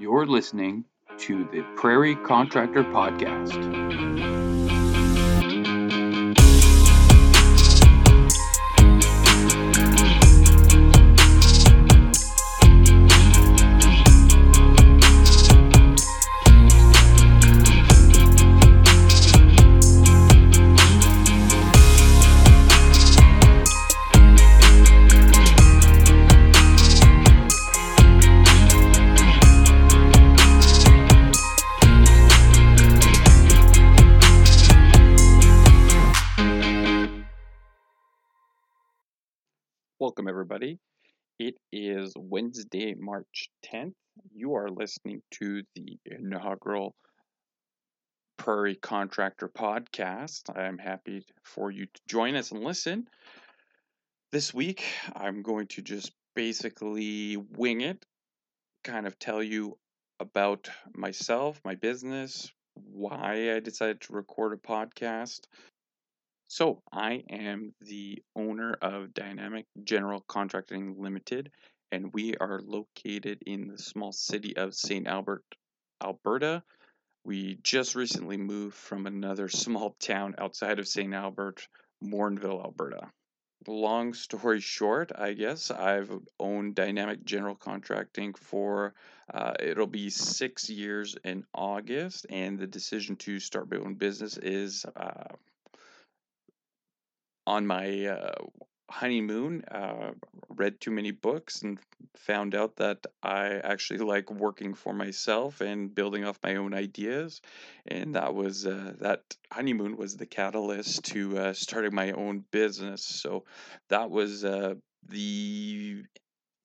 You're listening to the Prairie Contractor Podcast. Welcome, everybody. It is Wednesday, March 10th. You are listening to the inaugural Prairie Contractor Podcast. I'm happy for you to join us and listen. This week, I'm going to just basically wing it, kind of tell you about myself, my business, why I decided to record a podcast. So, I am the owner of Dynamic General Contracting Limited, and we are located in the small city of St. Albert, Alberta. We just recently moved from another small town outside of St. Albert, Mornville, Alberta. Long story short, I guess, I've owned Dynamic General Contracting for, it'll be 6 years in August, and the decision to start my own business is... on my honeymoon, read too many books and found out that I actually like working for myself and building off my own ideas. And that was that honeymoon was the catalyst to starting my own business. So that was the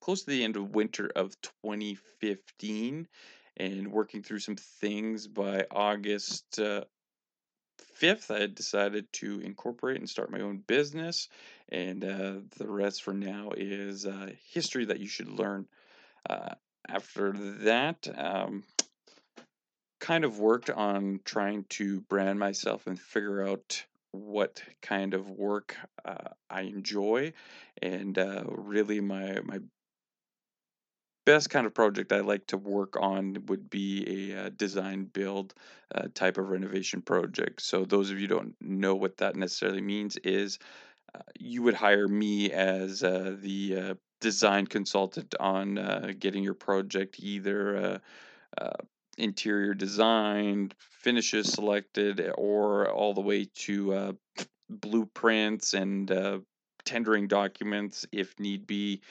close to the end of winter of 2015, and working through some things by August 5th, I had decided to incorporate and start my own business, and the rest for now is history that you should learn. After that, kind of worked on trying to brand myself and figure out what kind of work I enjoy, and really my best kind of project I like to work on would be a design build type of renovation project. So those of you who don't know what that necessarily means is you would hire me as the design consultant on getting your project either interior designed, finishes selected, or all the way to blueprints and tendering documents if need be,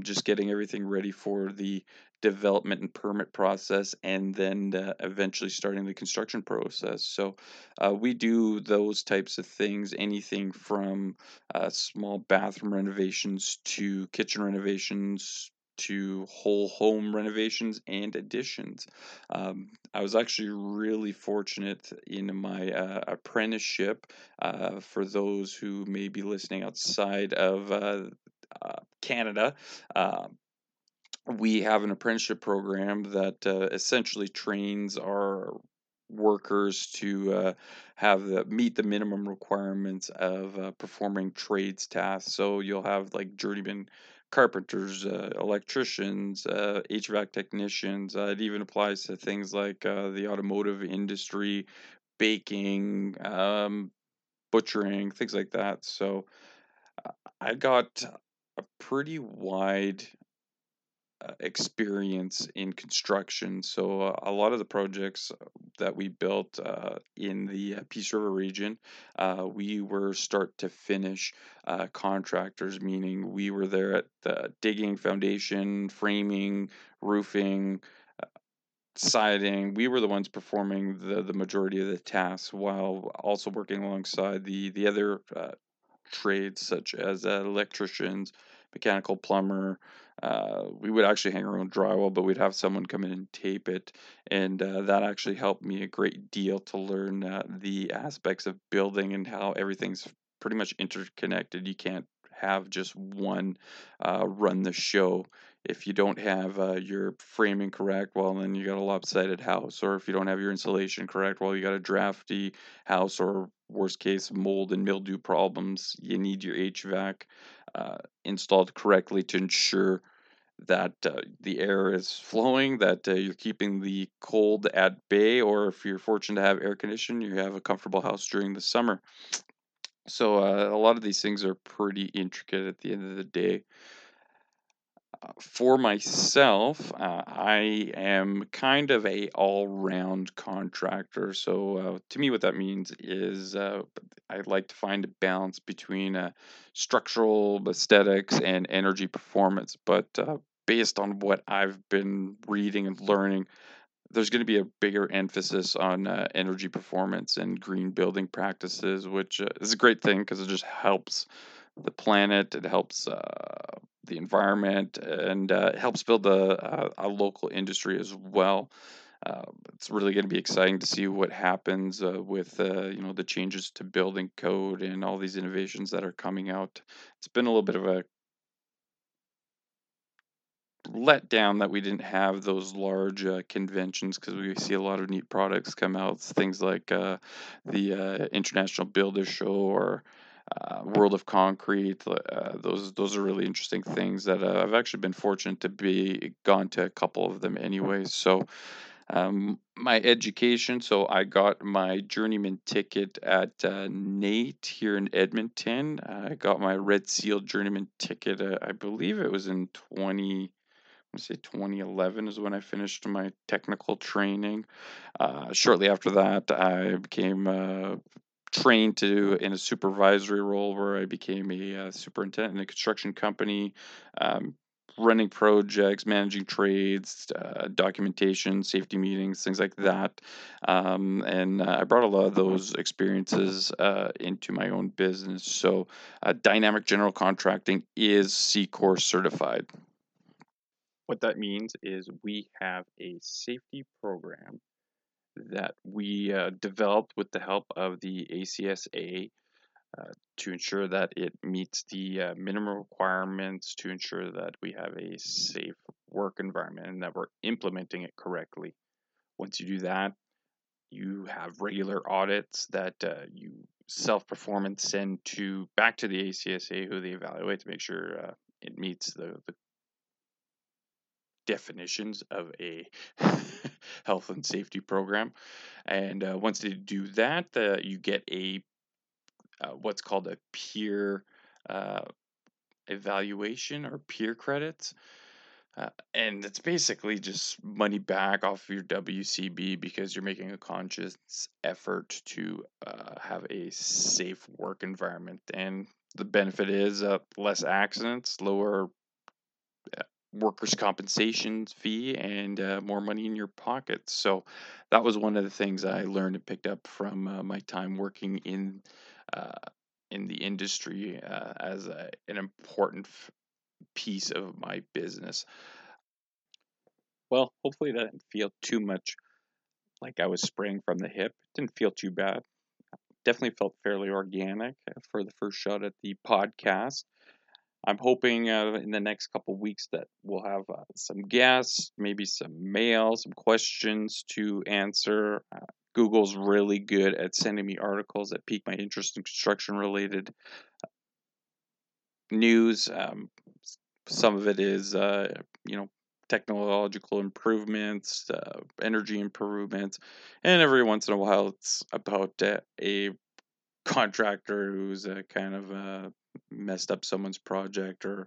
just getting everything ready for the development and permit process, and then eventually starting the construction process. So we do those types of things, anything from small bathroom renovations to kitchen renovations to whole home renovations and additions. I was actually really fortunate in my apprenticeship. For those who may be listening outside of Canada, we have an apprenticeship program that essentially trains our workers to have meet the minimum requirements of performing trades tasks. So you'll have like journeyman carpenters, electricians, HVAC technicians. It even applies to things like the automotive industry, baking, butchering, things like that. So I got a pretty wide experience in construction. So a lot of the projects that we built in the Peace River region, we were start to finish contractors, meaning we were there at the digging, foundation, framing, roofing, siding. We were the ones performing the majority of the tasks, while also working alongside the other trades such as electricians, mechanical plumber. We would actually hang our own drywall, but we'd have someone come in and tape it. And that actually helped me a great deal to learn the aspects of building and how everything's pretty much interconnected. You can't have just one run the show. If you don't have your framing correct, well, then you got a lopsided house. Or if you don't have your insulation correct, well, you got a drafty house, or worst case, mold and mildew problems. You need your HVAC installed correctly to ensure that the air is flowing, that you're keeping the cold at bay, or if you're fortunate to have air conditioning, you have a comfortable house during the summer. So a lot of these things are pretty intricate at the end of the day. For myself, I am kind of a all-round contractor. So to me, what that means is I like to find a balance between structural aesthetics and energy performance. But based on what I've been reading and learning, there's going to be a bigger emphasis on energy performance and green building practices, which is a great thing because it just helps the planet. It helps the environment, and it helps build a local industry as well. It's really going to be exciting to see what happens with the changes to building code and all these innovations that are coming out. It's been a little bit of a let down that we didn't have those large conventions, because we see a lot of neat products come out, things like the International Builder Show or World of Concrete. Those are really interesting things that I've actually been fortunate to be gone to a couple of them anyway. So my education, so I got my journeyman ticket at NAIT here in Edmonton. I got my Red Seal journeyman ticket, I believe it was in 2011 is when I finished my technical training. Shortly after that, I became trained in a supervisory role where I became a superintendent in a construction company, running projects, managing trades, documentation, safety meetings, things like that. And I brought a lot of those experiences into my own business. So Dynamic General Contracting is C Corps certified. What that means is we have a safety program that we developed with the help of the ACSA to ensure that it meets the minimum requirements to ensure that we have a safe work environment and that we're implementing it correctly. Once you do that, you have regular audits that you self-perform and send back to the ACSA, who they evaluate to make sure it meets the definitions of a health and safety program. And once they do that, you get a what's called a peer evaluation or peer credits. And it's basically just money back off your WCB because you're making a conscious effort to have a safe work environment. And the benefit is less accidents, lower workers' compensation fee, and more money in your pocket. So that was one of the things I learned and picked up from my time working in the industry as an important piece of my business. Well, hopefully that didn't feel too much like I was spraying from the hip. It didn't feel too bad. Definitely felt fairly organic for the first shot at the podcast. I'm hoping in the next couple of weeks that we'll have some guests, maybe some mail, some questions to answer. Google's really good at sending me articles that pique my interest in construction-related news. Some of it is, technological improvements, energy improvements, and every once in a while it's about a contractor who's messed up someone's project or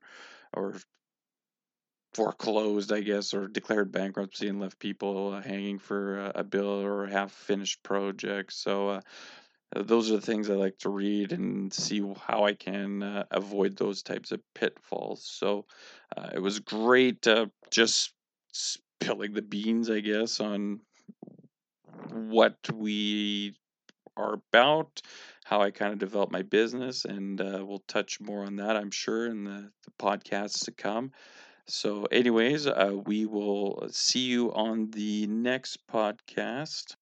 foreclosed, I guess, or declared bankruptcy and left people hanging for a bill or a half-finished project. So those are the things I like to read and see how I can avoid those types of pitfalls. So it was great just spilling the beans, I guess, on what we are about, how I kind of develop my business, and we'll touch more on that, I'm sure, in the podcasts to come. So anyways, we will see you on the next podcast.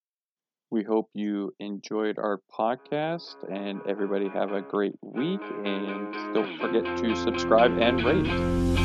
We hope you enjoyed our podcast, and everybody have a great week, and don't forget to subscribe and rate.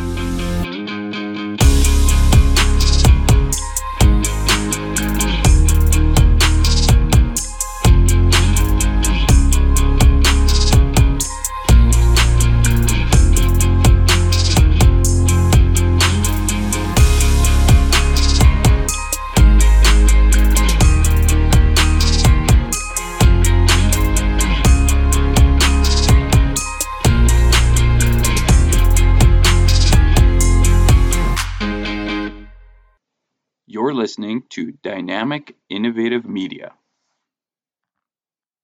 You're listening to Dynamic Innovative Media.